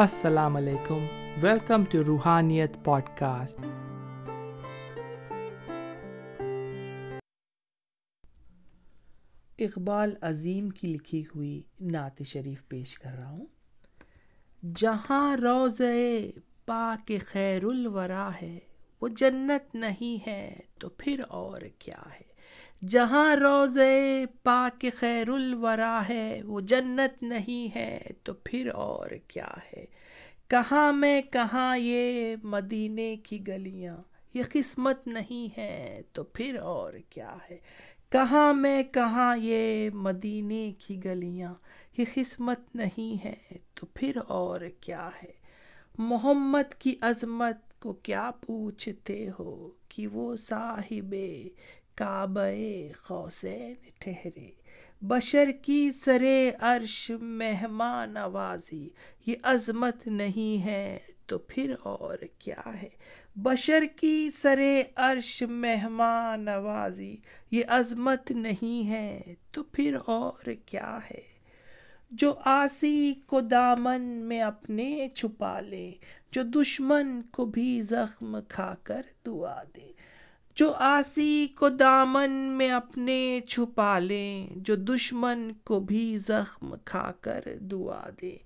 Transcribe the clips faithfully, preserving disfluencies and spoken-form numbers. السلام علیکم، welcome to روحانیت پوڈ کاسٹ۔ اقبال عظیم کی لکھی ہوئی نعت شریف پیش کر رہا ہوں۔ جہاں روضہ پاک خیر الوریٰ ہے، وہ جنت نہیں ہے تو پھر اور کیا ہے۔ جہاں روضہ پاک خیر الوریٰ ہے، وہ جنت نہیں ہے تو پھر اور کیا ہے۔ کہاں میں کہاں یہ مدینے کی گلیاں، یہ قسمت نہیں ہے تو پھر اور کیا ہے۔ کہاں میں کہاں یہ مدینے کی گلیاں، یہ قسمت نہیں ہے تو پھر اور کیا ہے۔ محمد کی عظمت کو کیا پوچھتے ہو، کہ وہ صاحبے کعب خوصین ٹھہرے۔ بشر کی سرے عرش مہمان نوازی، یہ عظمت نہیں ہے تو پھر اور کیا ہے۔ بشر کی سرے عرش مہمان نوازی، یہ عظمت نہیں ہے تو پھر اور کیا ہے۔ جو آسی کو دامن میں اپنے چھپا لے، جو دشمن کو بھی زخم کھا کر دعا دے۔ جو آسی کو دامن میں اپنے چھپا لیں، جو دشمن کو بھی زخم کھا کر دعا دے۔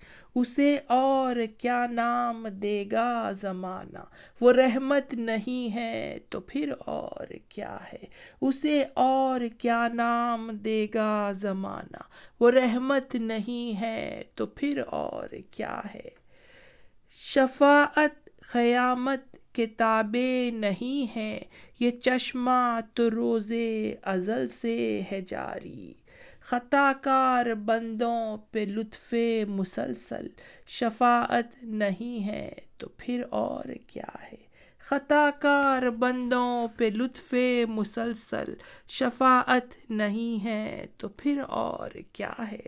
اسے اور کیا نام دے گا زمانہ، وہ رحمت نہیں ہے تو پھر اور کیا ہے۔ اسے اور کیا نام دے گا زمانہ، وہ رحمت نہیں ہے تو پھر اور کیا ہے۔ شفاعت قیامت کے تابع نہیں ہے، یہ چشمہ تو روز ازل سے ہے جاری۔ خطا کار بندوں پہ لطف مسلسل، شفاعت نہیں ہے تو پھر اور کیا ہے۔ خطا کار بندوں پہ لطف مسلسل، شفاعت نہیں ہے تو پھر اور کیا ہے۔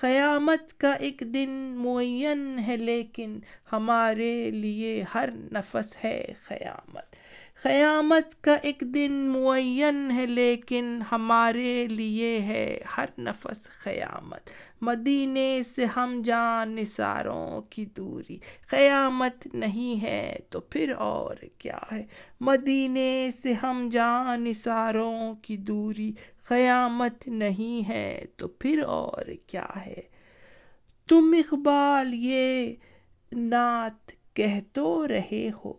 قیامت کا ایک دن معین ہے، لیکن ہمارے لیے ہر نفس ہے قیامت۔ قیامت کا ایک دن معین ہے، لیکن ہمارے لیے ہے ہر نفس قیامت۔ مدینے سے ہم جان نثاروں کی دوری، قیامت نہیں ہے تو پھر اور کیا ہے۔ مدینے سے ہم جان نثاروں کی دوری، قیامت نہیں ہے تو پھر اور کیا ہے۔ تم اقبال یہ نعت کہہ تو رہے ہو،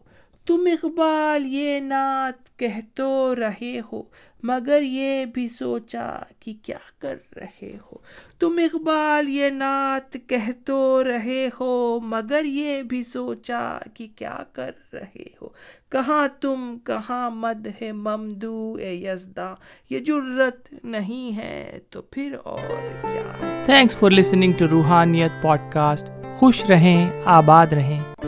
تم اقبال یہ نعت کہہ تو رہے ہو، مگر یہ بھی سوچا کہ کیا کر رہے ہو۔ تم اقبال یہ نعت کہہ تو رہے ہو، مگر یہ بھی سوچا کہ کیا کر رہے ہو۔ کہاں تم کہاں مد ہے ممدوع یزداں، یہ جرت نہیں ہے تو پھر اور کیا۔ تھینکس فار لسننگ ٹو روحانیت پوڈ کاسٹ۔ خوش رہیں، آباد رہیں۔